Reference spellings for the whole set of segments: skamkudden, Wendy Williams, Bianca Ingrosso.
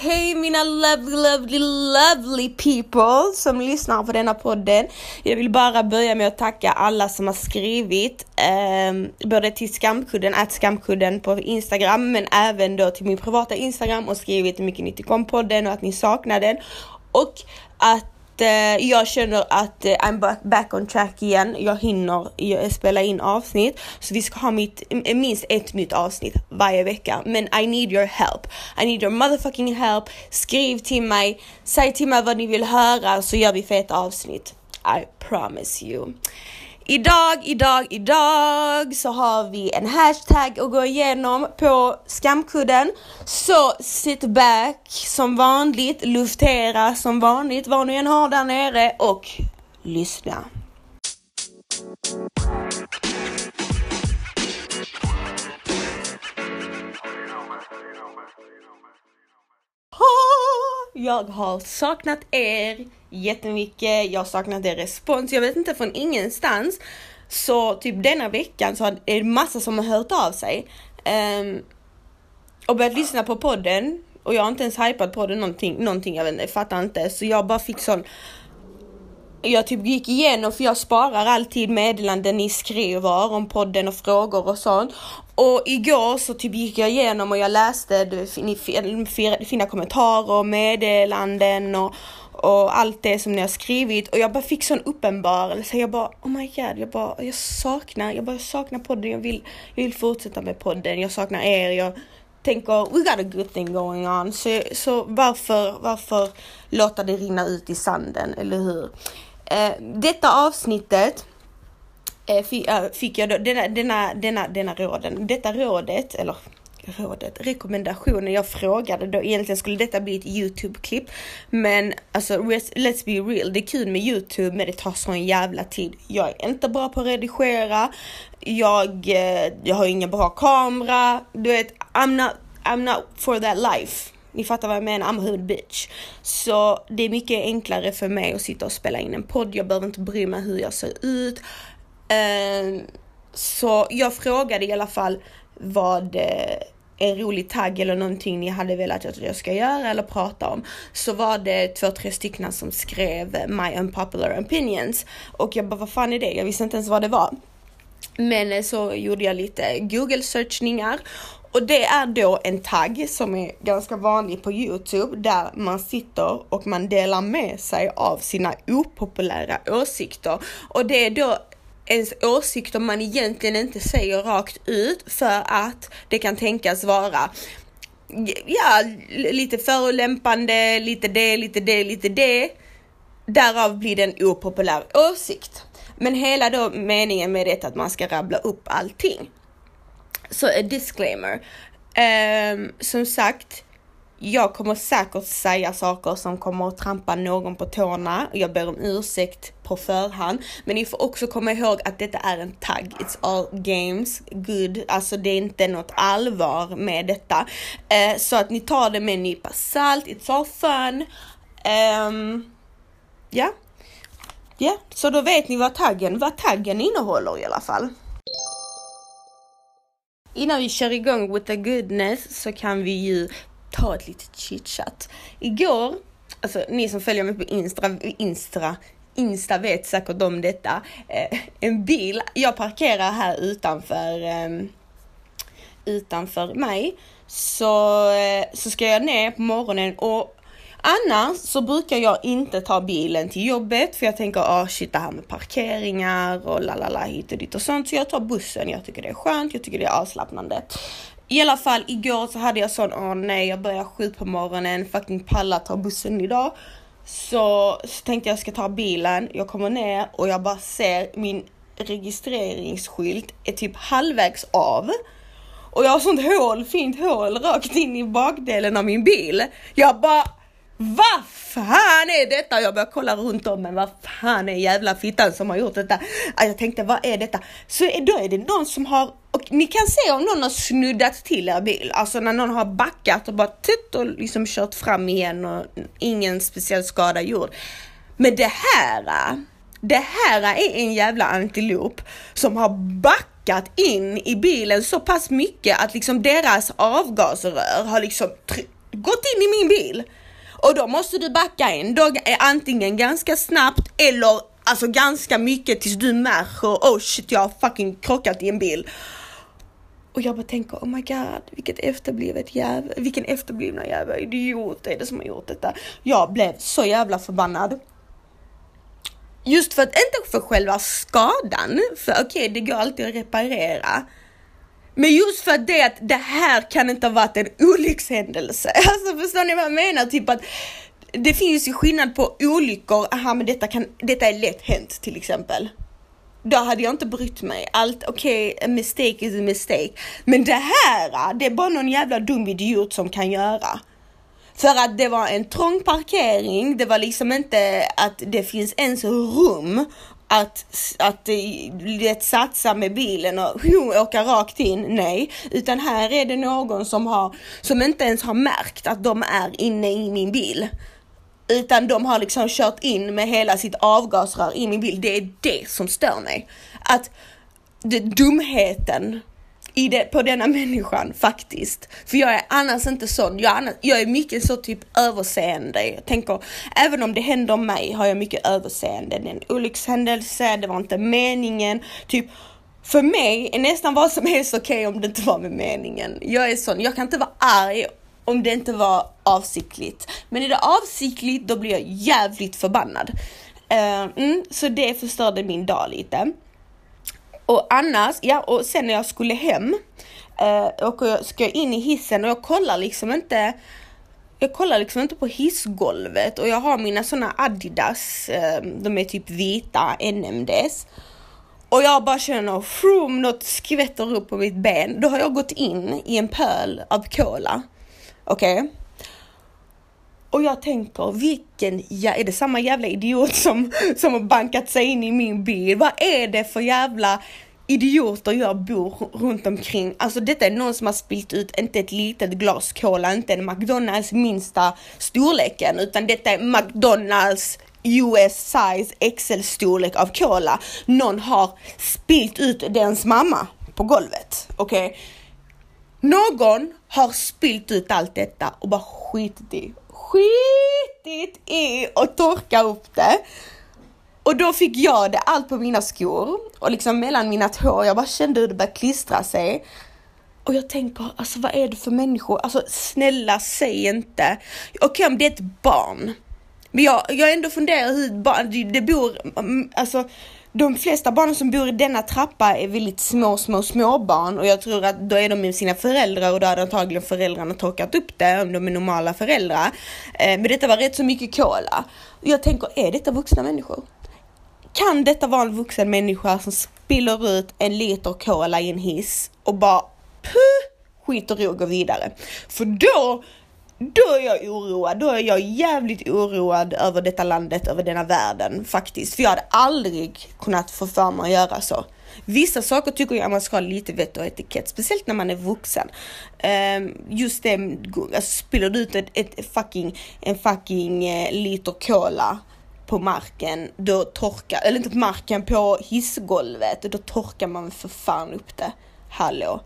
Hej mina lovely people som lyssnar på denna podden. Jag vill bara börja med att tacka alla som har skrivit. Både till skamkudden på Instagram, men även då till min privata Instagram och skrivit hur mycket ni tycker om podden och att ni saknar den. Och att jag känner att I'm back on track igen. Jag hinner spela in avsnitt. Så vi ska ha minst ett nytt avsnitt varje vecka. Men I need your help. I need your motherfucking help. Skriv till mig. Säg till mig vad ni vill höra så gör vi feta avsnitt. I promise you. Idag så har vi en hashtag att gå igenom på skamkudden. Så sit back som vanligt, luftera som vanligt, vad ni än har där nere och lyssna. Jag har saknat er jättemycket. Jag har saknat er respons. Jag vet inte, från ingenstans. Så typ denna veckan så är det massa som har hört av sig. Och börjat lyssna på podden. Och jag har inte ens hypat podden någonting. Jag vet inte, jag fattar inte. Så jag bara fick sån... Jag typ gick igenom, för jag sparar alltid meddelanden ni skriver om podden och frågor och sånt. Och igår så typ gick jag igenom och jag läste fina kommentarer och meddelanden och allt det som ni har skrivit. Och jag bara fick sån uppenbarelse. Jag bara, oh my god, jag saknar podden. Jag vill fortsätta med podden. Jag saknar er, jag tänker, we got a good thing going on. Så varför låta det rinna ut i sanden, eller hur? Detta avsnittet fick jag då rekommendationen. Jag frågade då, egentligen skulle detta bli ett YouTube-klipp, men alltså, let's be real, det är kul med YouTube, men det tar sån jävla tid. Jag är inte bra på att redigera. Jag har ingen bra kamera. Du vet, I'm not for that life. Ni fattar vad jag menar, I'm a hood bitch. Så det är mycket enklare för mig att sitta och spela in en podd. Jag behöver inte bry mig hur jag ser ut. Så jag frågade i alla fall vad en rolig tagg eller någonting ni hade velat att jag ska göra eller prata om. Så var det 2-3 stycken som skrev my unpopular opinions. Och jag bara, vad fan är det? Jag visste inte ens vad det var. Men så gjorde jag lite Google-searchningar. Och det är då en tagg som är ganska vanlig på YouTube, där man sitter och man delar med sig av sina opopulära åsikter. Och det är då ens åsikter man egentligen inte säger rakt ut, för att det kan tänkas vara, ja, lite förolämpande, lite det. Därav blir det en opopulär åsikt. Men hela då meningen med det är att man ska rabbla upp allting. Så en disclaimer. Som sagt, jag kommer säkert säga saker som kommer att trampa någon på tårna. Jag ber om ursäkt på förhand. Men ni får också komma ihåg att detta är en tagg. It's all games, good. Alltså det är inte något allvar med detta. Så att ni tar det med en nypa salt. It's all fun. Ja, så då vet ni vad taggen innehåller i alla fall. Innan vi kör igång with the goodness så kan vi ju ta ett litet chitchat. Igår, alltså ni som följer mig på Insta vet säkert om detta. En bil, jag parkerar här utanför mig. Så ska jag ner på morgonen, och annars så brukar jag inte ta bilen till jobbet, för jag tänker, shit, det här med parkeringar och lalala hit och dit och sånt. Så jag tar bussen, jag tycker det är skönt, jag tycker det är avslappnande. I alla fall, igår så hade jag sån, nej, jag börjar 7 på morgonen, fucking pallar ta bussen idag. Så tänkte jag ska ta bilen, jag kommer ner och jag bara ser min registreringsskylt är typ halvvägs av. Och jag har sånt fint hål rakt in i bakdelen av min bil. Jag bara... Vad fan är detta? Jag började kolla runt om, men vad fan är jävla fittan som har gjort detta? Jag tänkte, vad är detta? Så då är det någon som har... Och ni kan se om någon har snuddat till er bil. Alltså när någon har backat och bara titt och liksom kört fram igen, och ingen speciell skada gjord. Men det här är en jävla antilop som har backat in i bilen så pass mycket att liksom deras avgasrör har liksom tryckt gått in i min bil. Och då måste du backa in. Då är antingen ganska snabbt eller alltså ganska mycket tills du märker, oh shit, jag har fucking krockat i en bil. Och jag bara tänker, oh my god, vilken efterblivna jävla idiot är det som har gjort detta. Jag blev så jävla förbannad. Just för att, inte för själva skadan, för okej, det går alltid att reparera. Men just för det att det här kan inte ha varit en olyckshändelse. Alltså förstår ni vad jag menar? Typ att det finns ju skillnad på olyckor. Aha, men detta är lätt hänt till exempel. Då hade jag inte brytt mig. Allt okej, a mistake is a mistake. Men det här, det är bara någon jävla dum idiot som kan göra. För att det var en trång parkering. Det var liksom inte att det finns ens rum att satsa med bilen och åka rakt in, nej, utan här är det någon som inte ens har märkt att de är inne i min bil, utan de har liksom kört in med hela sitt avgasrör i min bil. Det är det som stör mig, att det dumheten på denna människan faktiskt. För jag är annars inte sån. Jag är mycket så typ överseende. Jag tänker, även om det händer mig har jag mycket överseende. Det är en olyckshändelse, det var inte meningen. Typ, för mig är nästan vad som helst okej om det inte var med meningen. Jag är sån, jag kan inte vara arg om det inte var avsiktligt. Men är det avsiktligt, då blir jag jävligt förbannad. Så det förstörde min dag lite. Och annars, ja, och sen när jag skulle hem och jag ska in i hissen och jag kollar liksom inte på hissgolvet, och jag har mina såna Adidas, de är typ vita NMDs, och jag bara känner frum, något skvätter upp på mitt ben. Då har jag gått in i en pöl av cola. Okej. Och jag tänker, är det samma jävla idiot som har bankat sig in i min bil? Vad är det för jävla idioter jag bor runt omkring? Alltså detta är någon som har spilt ut, inte ett litet glas cola, inte en McDonalds minsta storleken, utan detta är McDonalds US size XL storlek av cola. Någon har spilt ut dens mamma på golvet, okej? Någon har spilt ut allt detta och bara skitit i och torka upp det. Och då fick jag det allt på mina skor och liksom mellan mina tår. Jag bara kände hur det började klistra sig. Och jag tänker, alltså vad är det för människor? Alltså snälla, säg inte. Okej, om det är ett barn. Men jag ändå funderar hur barn, det bor, alltså de flesta barnen som bor i denna trappa är väldigt små barn, och jag tror att då är de med sina föräldrar, och då har antagligen föräldrarna torkat upp det om de är normala föräldrar. Men detta var rätt så mycket cola. Jag tänker, är detta vuxna människor? Kan detta vara en vuxen människa som spiller ut en liter cola i en hiss och bara skiter och går vidare? För då är jag oroad. Då är jag jävligt oroad över detta landet, över denna världen faktiskt. För jag hade aldrig kunnat få för mig att göra så. Vissa saker tycker jag man ska ha lite vett och etikett, speciellt när man är vuxen. Just det, alltså, spiller du ut en fucking liter cola på marken, då torkar, eller inte på marken, på hissgolvet, då torkar man för fan upp det. Hallå.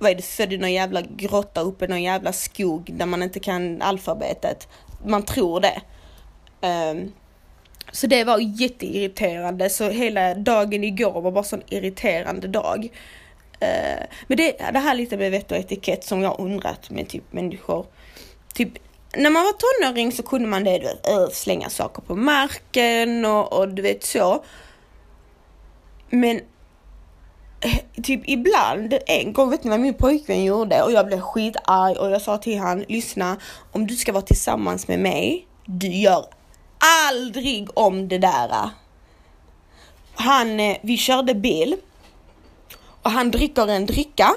Vad är det för någon jävla grotta uppe i någon jävla skog där man inte kan alfabetet? Man tror det. Så det var jätteirriterande. Så hela dagen igår var bara sån irriterande dag. Men det här lite med vett och etikett som jag undrat med typ människor. Typ, när man var tonåring så kunde man slänga saker på marken och du vet så. Men typ ibland, en gång vet ni vad min pojkvän gjorde, och jag blev skitarg och jag sa till han, lyssna, om du ska vara tillsammans med mig, du gör aldrig om det där. Vi körde bil och han dricker en dricka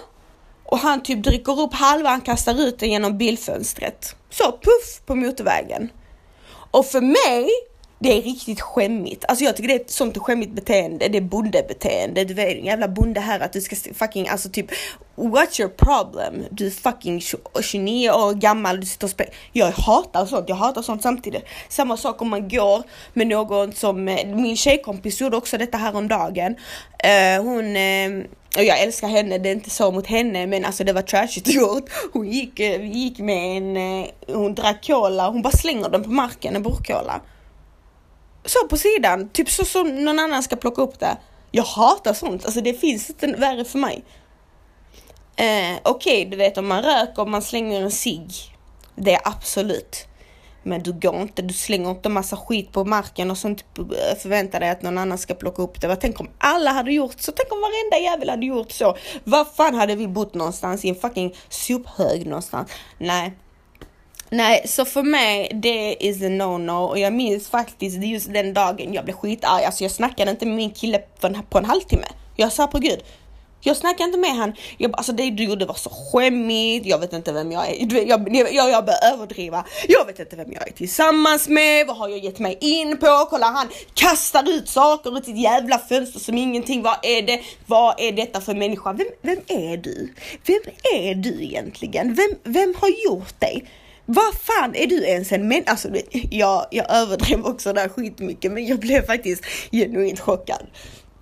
och han typ dricker upp halva, han kastar ut den genom bilfönstret. Så puff på motorvägen. Och för mig Det är riktigt skämmigt. Alltså jag tycker det är ett sånt skämmigt beteende. Det är bondebeteende. Du vet, en jävla bonde här att du ska fucking, alltså typ, what's your problem? Du är fucking 29 år gammal. Du sitter och jag hatar sånt. Jag hatar sånt samtidigt. Samma sak om man går med någon som, min tjejkompis gjorde också detta här om dagen. Hon... och jag älskar henne, det är inte så mot henne, men alltså det var trashigt gjort. Hon gick med en, hon drack cola, hon bara slänger den på marken, en burkcola. Så på sidan, typ så som någon annan ska plocka upp det. Jag hatar sånt, alltså det finns inte värre för mig. Okej, du vet om man röker och man slänger en cigg, det är absolut. Men du går inte, du slänger inte massa skit på marken och sånt, förväntar dig att någon annan ska plocka upp det. Vad, tänk om alla hade gjort så, tänk om varenda jävel hade gjort så. Vad fan hade vi bott någonstans, i en fucking sophög någonstans? Nej, så för mig, det is a no-no. Och jag minns faktiskt just den dagen jag blev skitarg. Alltså jag snackade inte med min kille på en halvtimme. Jag sa på Gud, jag snackar inte med han. Alltså det du gjorde var så skämmigt. Jag vet inte vem jag är. Jag börjar överdriva. Jag vet inte vem jag är tillsammans med. Vad har jag gett mig in på? Kolla, han kastar ut saker ut i ett jävla fönster som ingenting. Vad är det? Vad är detta för människa? Vem är du? Vem är du egentligen? Vem har gjort dig? Vad fan är du ens en människa? Alltså jag överdrev också där skitmycket. Men jag blev faktiskt genuint chockad.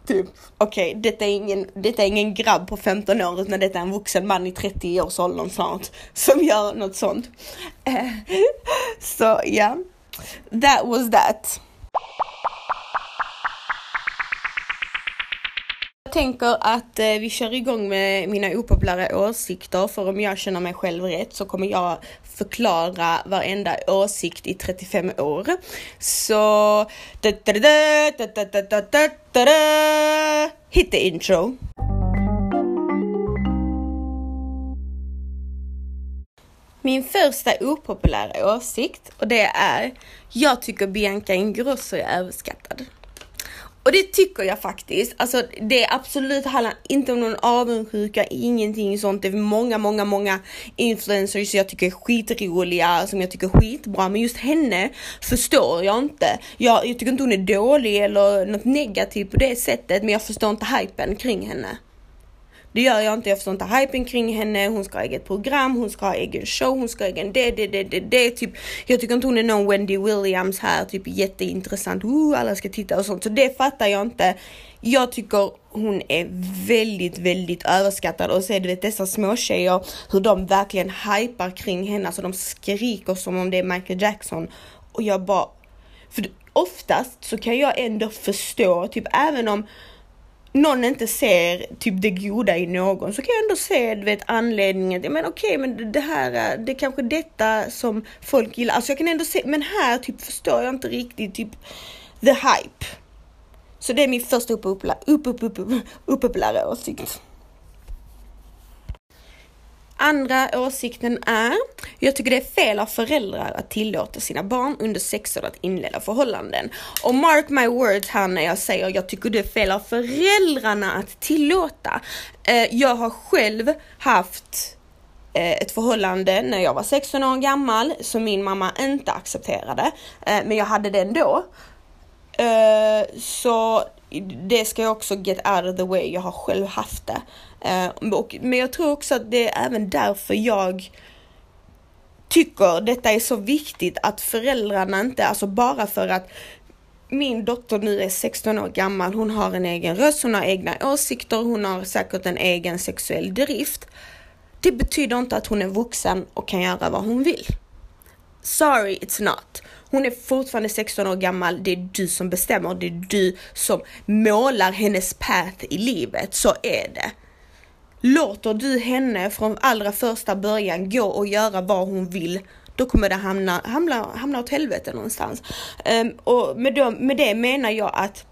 Typ, okej, detta är ingen grabb på 15 år, utan detta är en vuxen man i 30 års åldern snart som gör något sånt. Så ja, that was that. Jag tänker att vi kör igång med mina opopulära åsikter, för om jag känner mig själv rätt så kommer jag förklara varenda åsikt i 35 år. Så hit the intro. Min första opopulära åsikt, och det är, jag tycker Bianca Ingrosso är överskattad. Och det tycker jag faktiskt. Alltså det är absolut, handlar inte om någon avundsjuka, ingenting sånt. Det är många influencers jag tycker är skitroliga, som jag tycker är skitbra. Men just henne förstår jag inte. Jag tycker inte hon är dålig eller något negativt på det sättet. Men jag förstår inte hypen kring henne. Det gör jag inte, jag förstår inte hypen kring henne. Hon ska ha eget program, hon ska ha egen show, hon ska ha egen det. Typ. Jag tycker inte hon är någon Wendy Williams här, typ jätteintressant. Alla ska titta och sånt. Så det fattar jag inte. Jag tycker hon är väldigt, väldigt överskattad. Och så är det, vet, dessa små tjejer, hur de verkligen hypar kring henne. Alltså de skriker som om det är Michael Jackson. Och jag bara... För oftast så kan jag ändå förstå, typ även om... någon inte ser typ det goda i någon, så kan jag ändå se, du vet, anledningen. Men okej, men det här, det är kanske detta som folk gillar. Alltså jag kan ändå se, men här typ förstår jag inte riktigt typ the hype. Så det är min första uppopulära åsikt. Andra åsikten är, jag tycker det är fel av föräldrar att tillåta sina barn under 6 år att inleda förhållanden. Och mark my words här när jag säger, jag tycker det är fel av föräldrarna att tillåta. Jag har själv haft ett förhållande när jag var 16 år gammal som min mamma inte accepterade. Men jag hade det ändå. Så... det ska jag också get out of the way. Jag har själv haft det. Men jag tror också att det är även därför jag tycker detta är så viktigt, att föräldrarna inte, alltså bara för att min dotter nu är 16 år gammal, hon har en egen röst, hon har egna åsikter, hon har säkert en egen sexuell drift. Det betyder inte att hon är vuxen och kan göra vad hon vill. Sorry, it's not. Hon är fortfarande 16 år gammal. Det är du som bestämmer. Det är du som målar hennes path i livet. Så är det. Låter du henne från allra första början gå och göra vad hon vill, då kommer det hamna åt helvete någonstans. Och med det menar jag att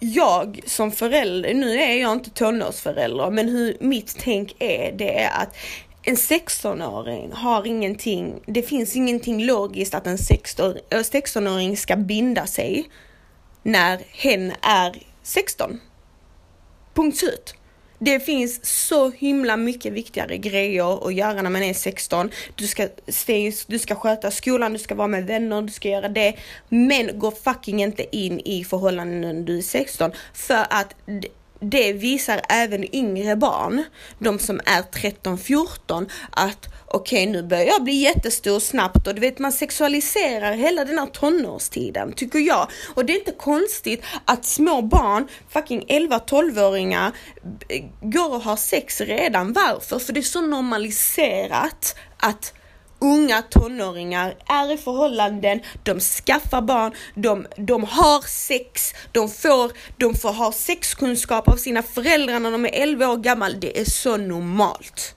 jag som förälder, nu är jag inte tonårsförälder, men hur mitt tänk är, det är att en 16-åring har ingenting, det finns ingenting logiskt att en 16-åring ska binda sig när hen är 16. Punkt slut. Det finns så himla mycket viktigare grejer att göra när man är 16. Du ska sköta skolan, du ska vara med vänner, du ska göra det. Men gå fucking inte in i förhållanden när du är 16. För att det visar även yngre barn, de som är 13-14, att okej, nu börjar jag bli jättestor snabbt. Och du vet, man sexualiserar hela den här tonårstiden, tycker jag. Och det är inte konstigt att små barn, fucking 11-12-åringar, går och har sex redan. Varför? För det är så normaliserat att unga tonåringar är i förhållanden, de skaffar barn, de har sex, de får ha sexkunskap av sina föräldrar när de är 11 år gammal. Det är så normalt.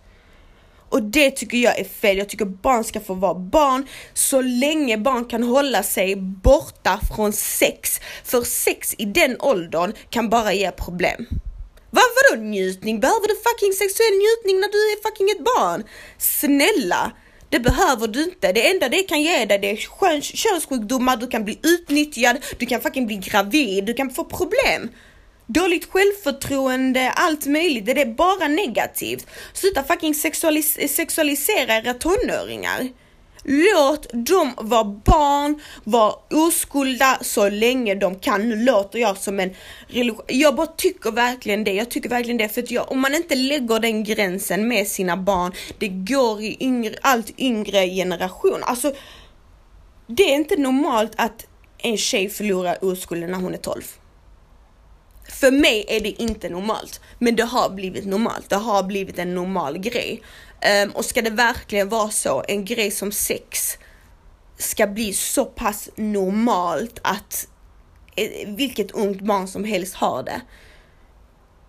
Och det tycker jag är fel. Jag tycker barn ska få vara barn så länge barn kan hålla sig borta från sex. För sex i den åldern kan bara ge problem. Vadå njutning? Behöver du fucking sexuell njutning när du är fucking ett barn? Snälla! Det behöver du inte. Det enda det kan ge dig, det är könssjukdomar, du kan bli utnyttjad, du kan fucking bli gravid, du kan få problem. Dåligt självförtroende, allt möjligt. Det är bara negativt. Sluta fucking sexualisera era tonåringar. Låt dem vara barn, vara oskulda så länge de kan. Nu låter jag som en religion. Jag bara tycker verkligen det. Jag tycker verkligen det, för att om man inte lägger den gränsen med sina barn, det går i allt yngre generation. Alltså, det är inte normalt att en tjej förlorar oskulden när hon är 12. För mig är det inte normalt. Men det har blivit normalt. Det har blivit en normal grej. Och ska det verkligen vara så, en grej som sex ska bli så pass normalt att vilket ungt barn som helst har det.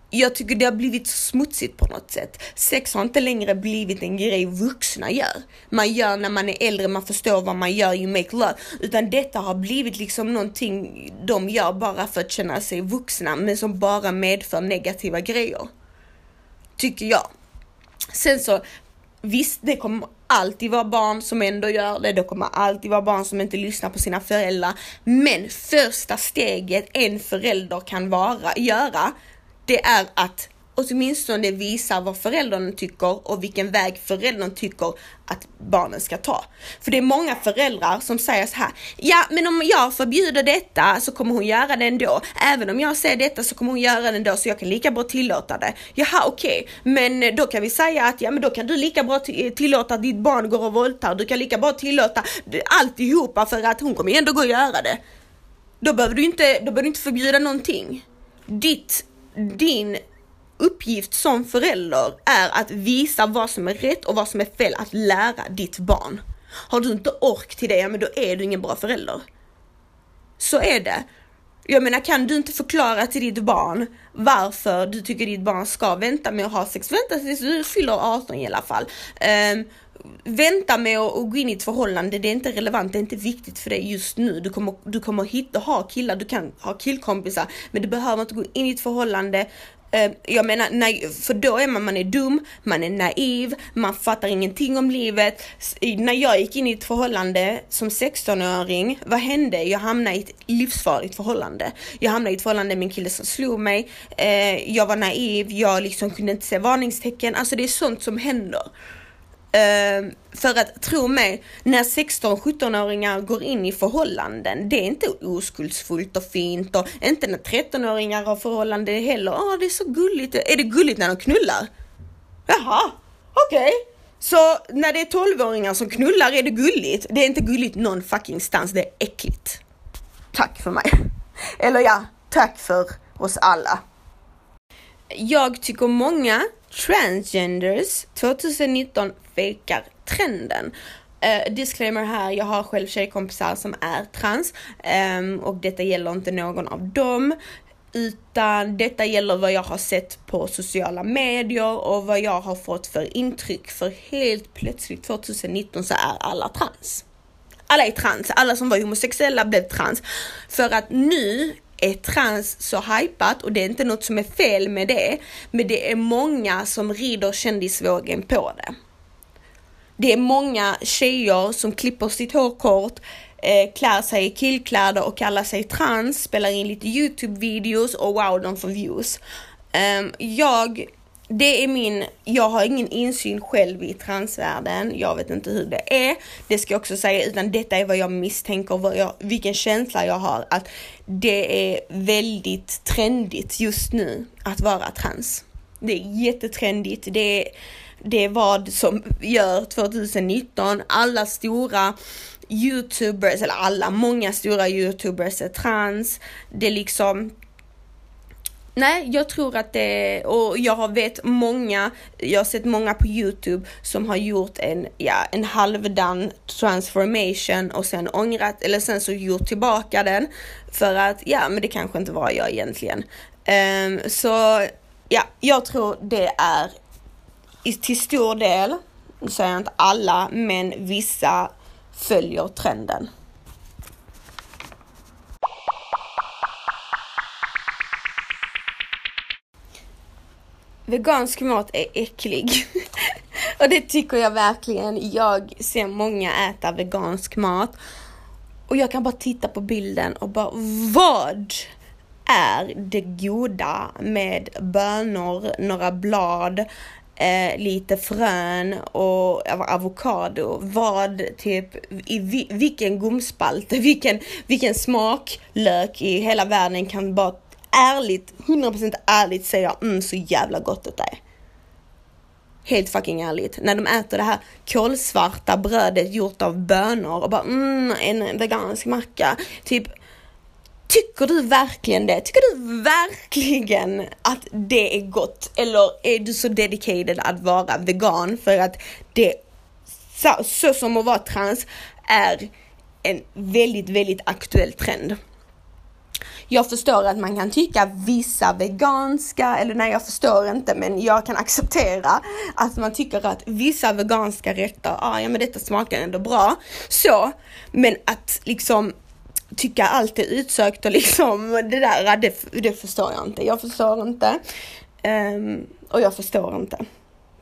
Jag tycker det har blivit smutsigt på något sätt. Sex har inte längre blivit en grej vuxna gör. Man gör när man är äldre, man förstår vad man gör, you make love. Utan detta har blivit liksom någonting de gör bara för att känna sig vuxna, men som bara medför negativa grejer. Tycker jag. Sen så, visst, det kommer alltid vara barn som ändå gör det. Det kommer alltid vara barn som inte lyssnar på sina föräldrar. Men första steget en förälder kan göra, det är att åtminstone visa vad föräldrarna tycker och vilken väg föräldrarna tycker att barnen ska ta. För det är många föräldrar som säger så här: ja, men om jag förbjuder detta så kommer hon göra det ändå. Även om jag säger detta så kommer hon göra det ändå, så jag kan lika bra tillåta det. Jaha, okej. Men då kan vi säga att ja, men då kan du lika bra tillåta att ditt barn går och våldtar. Du kan lika bra tillåta alltihopa, för att hon kommer ändå gå och göra det. Då behöver du inte förbjuda någonting. Din uppgift som förälder är att visa vad som är rätt och vad som är fel, att lära ditt barn. Har du inte ork till det, men då är du ingen bra förälder. Så är det. Jag menar, kan du inte förklara till ditt barn varför du tycker ditt barn ska vänta med att ha sex? Vänta tills du fyller 18 i alla fall. Vänta med att gå in i ett förhållande. Det är inte relevant, det är inte viktigt för dig just nu. Du kommer ha killar, du kan ha killkompisar, men du behöver inte gå in i ett förhållande. Jag menar, för då är man är dum, man är naiv, man fattar ingenting om livet. När jag gick in i ett förhållande som 16-åring, vad hände? Jag hamnade i ett livsfarligt förhållande. Jag hamnade i ett förhållande med en kille som slog mig. Jag var naiv, jag liksom kunde inte se varningstecken. Alltså, det är sånt som händer. För att, tro mig, när 16-17-åringar går in i förhållanden, det är inte oskuldsfullt och fint, och inte när 13-åringar har förhållande heller. Det är så gulligt. Är det gulligt när de knullar? Jaha, okej. Så när det är 12-åringar som knullar är det gulligt. Det är inte gulligt någon fucking stans, det är äckligt. Tack för mig. Eller ja, tack för oss alla. Jag tycker många transgenders 2019 fejkar trenden. Disclaimer här, jag har själv tjejkompisar som är trans, och detta gäller inte någon av dem, utan detta gäller vad jag har sett på sociala medier och vad jag har fått för intryck. För helt plötsligt 2019 så är alla trans. Alla är trans, alla som var homosexuella blev trans. För att nu är trans så hypat, och det är inte något som är fel med det, men det är många som rider kändisvågen på det. Det är många tjejer som klipper sitt hår kort, klär sig i killkläder och kallar sig trans, spelar in lite YouTube-videos och wow, de får views. Jag det är min, jag har ingen insyn själv i transvärlden. Jag vet inte hur det är. Det ska jag också säga, utan detta är vad jag misstänker, vilken känsla jag har, att det är väldigt trendigt just nu att vara trans. Det är jättetrendigt. Det är vad som gör 2019. Alla stora YouTubers, eller alla, många stora YouTubers är trans. Det är liksom... Nej, jag tror att det... Och jag har sett många på YouTube som har gjort en halvdan transformation och sen ångrat, eller sen så gjort tillbaka den. För att, men det kanske inte var jag egentligen. Jag tror det är till stor del, nu säger jag inte alla, men vissa följer trenden. Vegansk mat är äcklig. Och det tycker jag verkligen. Jag ser många äta vegansk mat. Och jag kan bara titta på bilden och bara, vad är det goda med bönor, några blad, lite frön och avokado? Vad typ, vilken gomspalt, vilken smaklök i hela världen kan bara ärligt, 100% ärligt säga, så jävla gott det är. Helt fucking ärligt. När de äter det här kolsvarta brödet gjort av bönor och bara, en vegansk macka. Typ, tycker du verkligen det? Tycker du verkligen att det är gott? Eller är du så dedicated att vara vegan? För att det, så som att vara trans, är en väldigt, väldigt aktuell trend. Jag förstår att man kan tycka vissa veganska, eller nej, jag förstår inte, men jag kan acceptera att man tycker att vissa veganska rätter, men detta smakar ändå bra. Så, men att liksom tycka allt är utsökt och liksom det där, det förstår jag inte. Jag förstår inte. Och jag förstår inte.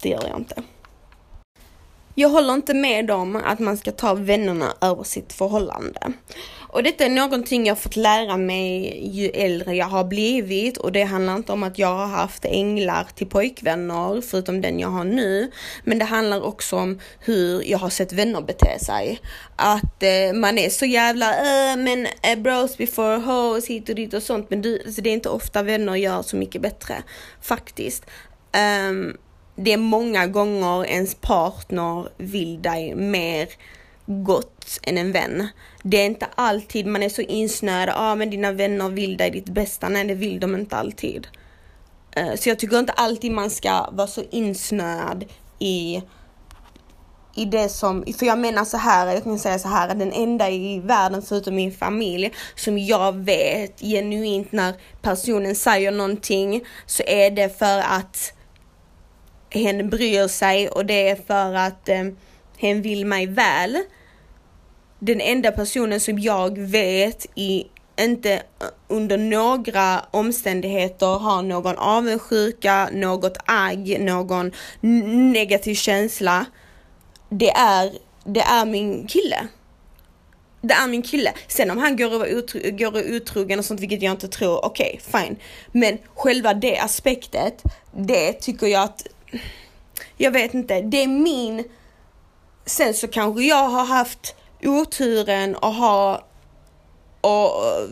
Det gör jag inte. Jag håller inte med om att man ska ta vännerna över sitt förhållande. Och detta är någonting jag fått lära mig ju äldre jag har blivit. Och det handlar inte om att jag har haft änglar till pojkvänner, förutom den jag har nu. Men det handlar också om hur jag har sett vänner bete sig. Att man är så jävla, bros before hoes, hit och dit och sånt. Men det är inte ofta vänner gör så mycket bättre, faktiskt. Det är många gånger ens partner vill dig mer gott än en vän. Det är inte alltid man är så insnöad. Men dina vänner vill dig ditt bästa. Nej, det vill de inte alltid. Så jag tycker inte alltid man ska vara så insnöad i det som... För jag menar så här, jag kan säga så här, att den enda i världen förutom min familj som jag vet genuint, när personen säger någonting så är det för att hen bryr sig, och det är för att hen vill mig väl. Den enda personen som jag vet inte under några omständigheter har någon avundsjuka, något agg, någon negativ känsla, det är min kille. Det är min kille. Sen om han går och utrogen och sånt, vilket jag inte tror, okej, fine. Men själva det aspektet, det tycker jag att... Jag vet inte, det är min... Sen så kanske jag har haft oturen att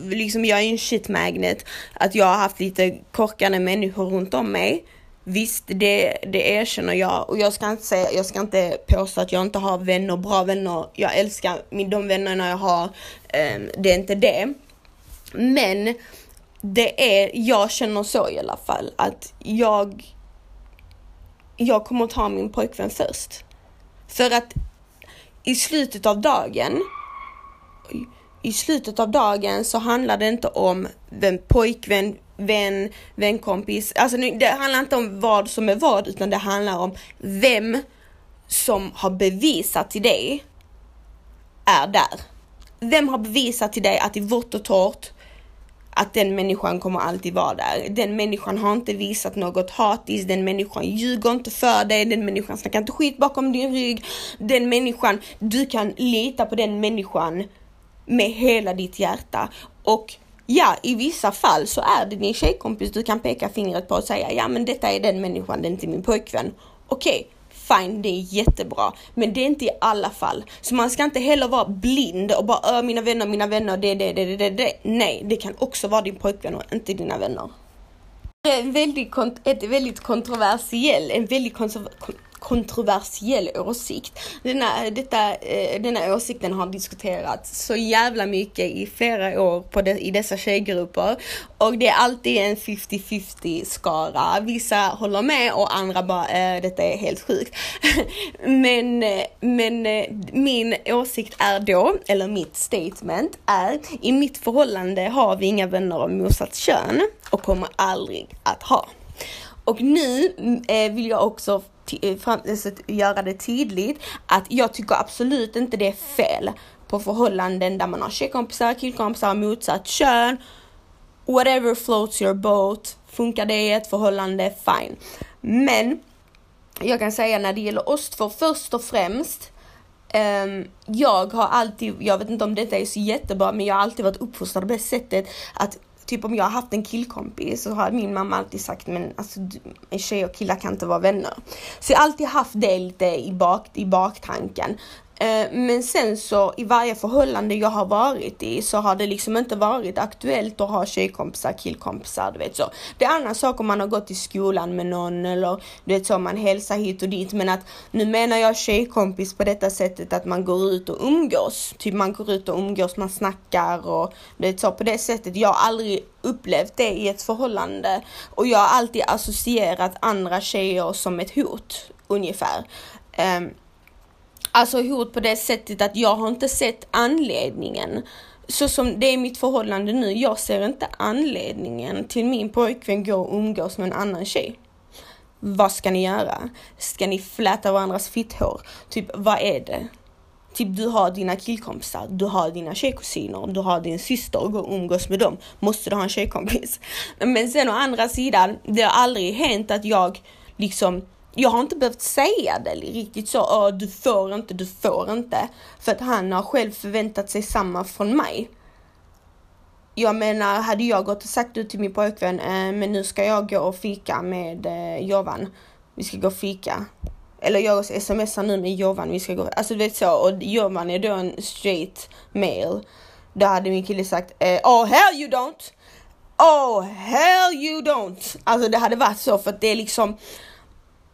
liksom, jag är en shit magnet, att jag har haft lite korkade människor runt om mig. Visst, det erkänner jag. Och jag ska inte påstå att jag inte har vänner, bra vänner. Jag älskar de vännerna jag har. Det är inte det. Men jag känner så i alla fall, att jag kommer att ta min pojkvän först. För att i slutet av dagen så handlar det inte om vem pojkvän, vänkompis. Alltså det handlar inte om vad som är vad, utan det handlar om vem som har bevisat till dig är där. Vem har bevisat till dig att i vått och torrt att den människan kommer alltid vara där. Den människan har inte visat något hatiskt. Den människan ljuger inte för dig. Den människan snackar inte skit bakom din rygg. Den människan, du kan lita på den människan med hela ditt hjärta. Och ja, i vissa fall så är det din tjejkompis du kan peka fingret på och säga, ja men detta är den människan, det är inte min pojkvän. Okej, fine, det är jättebra. Men det är inte i alla fall. Så man ska inte heller vara blind och bara, mina vänner, det. Nej, det kan också vara din pojkvän och inte dina vänner. En väldigt kontroversiell åsikt. Denna åsikten har diskuterats så jävla mycket i flera år i dessa tjejgrupper. Och det är alltid en 50-50-skara. Vissa håller med och andra bara, detta är helt sjukt. men min åsikt är då, eller mitt statement är, i mitt förhållande har vi inga vänner av motsatt kön och kommer aldrig att ha. Och nu vill jag också göra det tydligt att jag tycker absolut inte det är fel på förhållanden där man har tjejkompisar, killkompisar, motsatt kön. Whatever floats your boat. Funkar det i ett förhållande, fine. Men jag kan säga när det gäller oss två först och främst, jag vet inte om detta är så jättebra, men jag har alltid varit uppfostrad på det sättet att typ om jag har haft en killkompis så har min mamma alltid sagt, men alltså, en tjej och killar kan inte vara vänner. Så jag har alltid haft det lite i baktanken. Men sen så i varje förhållande jag har varit i så har det liksom inte varit aktuellt att ha tjejkompisar, killkompisar, du vet så. Det är andra saker om man har gått i skolan med någon eller du vet så, man hälsar hit och dit. Men att nu menar jag tjejkompis på detta sättet att man går ut och umgås. Typ man går ut och umgås, man snackar och du vet så på det sättet. Jag har aldrig upplevt det i ett förhållande och jag har alltid associerat andra tjejer som ett hot ungefär. Alltså hot på det sättet att jag har inte sett anledningen. Så som det är mitt förhållande nu. Jag ser inte anledningen till min pojkvän gå och umgås med en annan tjej. Vad ska ni göra? Ska ni fläta varandras fitthår? Typ, vad är det? Typ, du har dina killkompisar. Du har dina tjejkusiner. Du har din syster och går och umgås med dem. Måste du ha en tjejkompis? Men sen å andra sidan, det har aldrig hänt att jag har inte behövt säga det riktigt så. Du får inte. För att han har själv förväntat sig samma från mig. Jag menar, hade jag gått och sagt ut till min pojkvän. Men nu ska jag gå och fika med Jovan. Vi ska gå och fika. Eller jag smsar nu med Jovan. Vi ska gå. Alltså du vet så. Och Jovan är då en straight male. Då hade min kille sagt. Oh hell you don't. Alltså det hade varit så. För att det är liksom.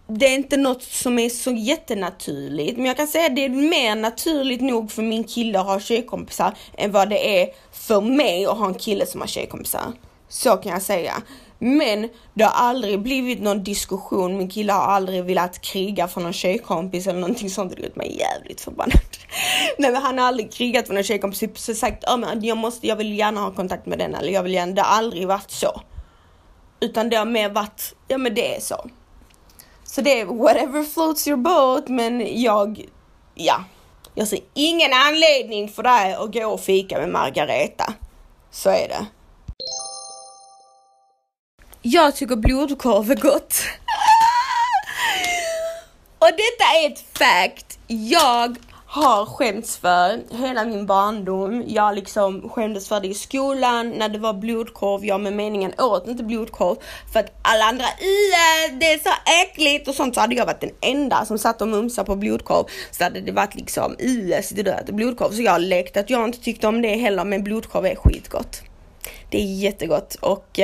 Det är inte något som är så jättenaturligt. Men jag kan säga att det är mer naturligt nog för min kille att ha tjejkompisar än vad det är för mig att ha en kille som har tjejkompisar. Så kan jag säga. Men det har aldrig blivit någon diskussion. Min kille har aldrig velat kriga för någon tjejkompis eller någonting sånt. Det är mig jävligt förbannat. Nej, men han har aldrig krigat för någon tjejkompis. Så sagt, jag vill gärna ha kontakt med den. Eller jag vill gärna. Det har aldrig varit så. Utan det har mer varit, ja men det är så. Så det är whatever floats your boat. Men jag ser ingen anledning för dig att gå och fika med Margareta. Så är det. Jag tycker blodkorv är gott. Och detta är ett fact. Jag har skämts för hela min barndom. Jag liksom skämdes för det i skolan när det var blodkorv. Jag med meningen åt inte blodkorv för att alla andra det är så äckligt och sånt, så hade jag varit den enda som satt och mumsade på blodkorv. Så hade det varit liksom sitter du och äter blodkorv. Så jag lekte att jag inte tyckte om det heller, men blodkorv är skitgott. Det är jättegott och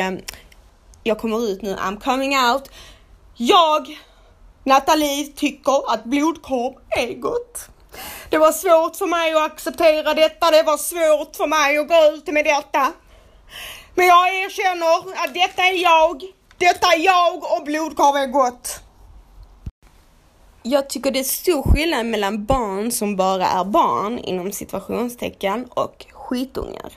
jag kommer ut nu, I'm coming out. Jag, Natalie, tycker att blodkorv är gott. Det var svårt för mig att acceptera detta. Det var svårt för mig att gå ut med detta. Men jag erkänner att detta är jag. Detta är jag och blodkorv är gott. Jag tycker det är stor skillnad mellan barn som bara är barn inom situationstecken och skitungar.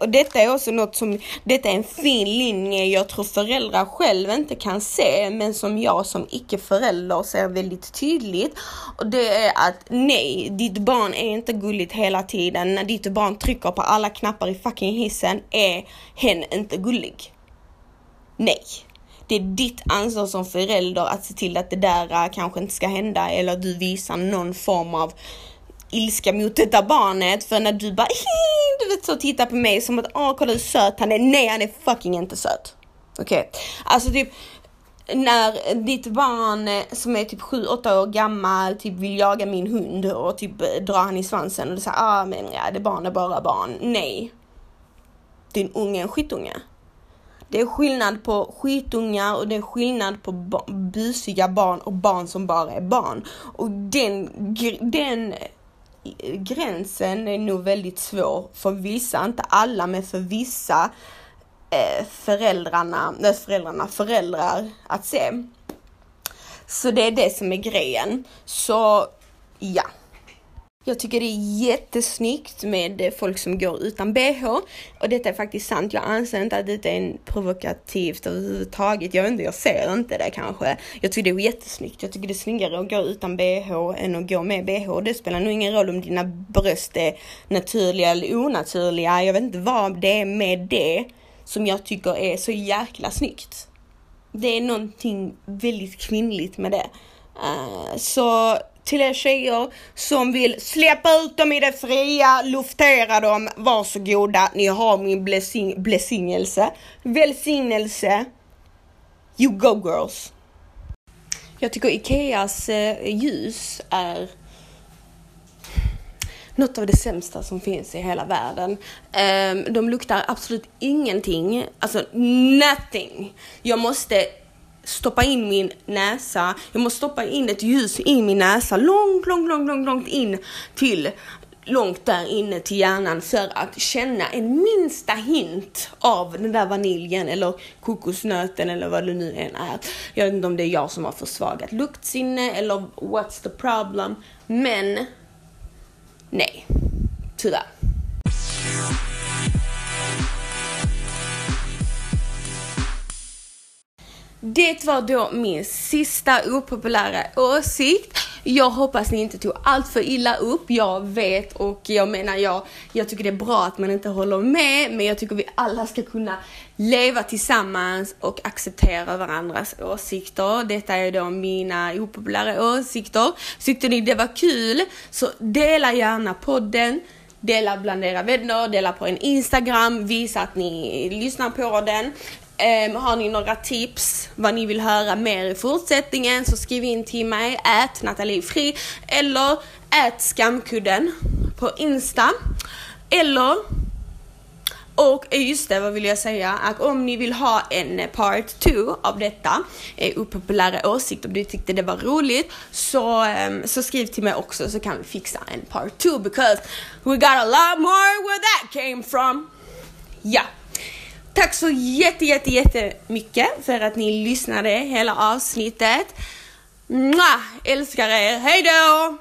Och detta är också något som, detta är en fin linje jag tror föräldrar själv inte kan se, men som jag som icke-förälder ser väldigt tydligt. Och det är att nej, ditt barn är inte gulligt hela tiden. När ditt barn trycker på alla knappar i fucking hissen är hen inte gullig. Nej. Det är ditt ansvar som förälder att se till att det där kanske inte ska hända, eller du visar någon form av ilska mot detta barnet. För när du bara inte så att titta på mig som att kolla hur söt han är. Nej, han är fucking inte söt. Okej. Okay. Alltså typ när ditt barn som är typ 7-8 år gammal typ vill jaga min hund och typ dra han i svansen och det säger men ja, det barn är bara barn. Nej. Din unge är en skitunge. Det är skillnad på skitungar och det är skillnad på busiga barn och barn som bara är barn. Och den gränsen är nog väldigt svår för vissa, inte alla, men för vissa föräldrar att se. Så det är det som är grejen. Så ja. Jag tycker det är jättesnyggt med folk som går utan BH. Och detta är faktiskt sant. Jag anser inte att detta är en provokativt överhuvudtaget. Jag ser inte det kanske. Jag tycker det är jättesnyggt. Jag tycker det är snyggare att gå utan BH än att gå med BH. Det spelar nog ingen roll om dina bröst är naturliga eller onaturliga. Jag vet inte vad det är med det som jag tycker är så jäkla snyggt. Det är någonting väldigt kvinnligt med det. Så till er tjejer som vill släppa ut dem i det fria, luftera dem, varsågoda, ni har min välsignelse. You go girls. Jag tycker Ikeas ljus är något av det sämsta som finns i hela världen. De luktar absolut ingenting. Alltså nothing. Jag måste stoppa in min näsa. Jag måste stoppa in ett ljus i min näsa. Långt in till. Långt där inne till hjärnan. För att känna en minsta hint av den där vaniljen. Eller kokosnöten. Eller vad det nu än är. Jag vet inte om det är jag som har försvagat luktsinne. Eller what's the problem. Men nej, tyvärr. Det var då min sista opopulära åsikt. Jag hoppas ni inte tog allt för illa upp. Jag vet, och jag menar jag tycker det är bra att man inte håller med. Men jag tycker vi alla ska kunna leva tillsammans och acceptera varandras åsikter. Detta är då mina opopulära åsikter. Tyckte ni det var kul, så dela gärna podden. Dela bland era vänner. Dela på en Instagram. Visa att ni lyssnar på den. Har ni några tips vad ni vill höra mer i fortsättningen, så skriv in till mig @nataliefri eller @skamkudden på Insta. Eller och just det, vad vill jag säga, att om ni vill ha en part 2 av detta opopulära åsikt, om du tyckte det var roligt, så skriv till mig också, så kan vi fixa en part 2, because we got a lot more where that came from. Ja. Yeah. Tack så jättemycket för att ni lyssnade hela avsnittet. Älskar er. Hej då!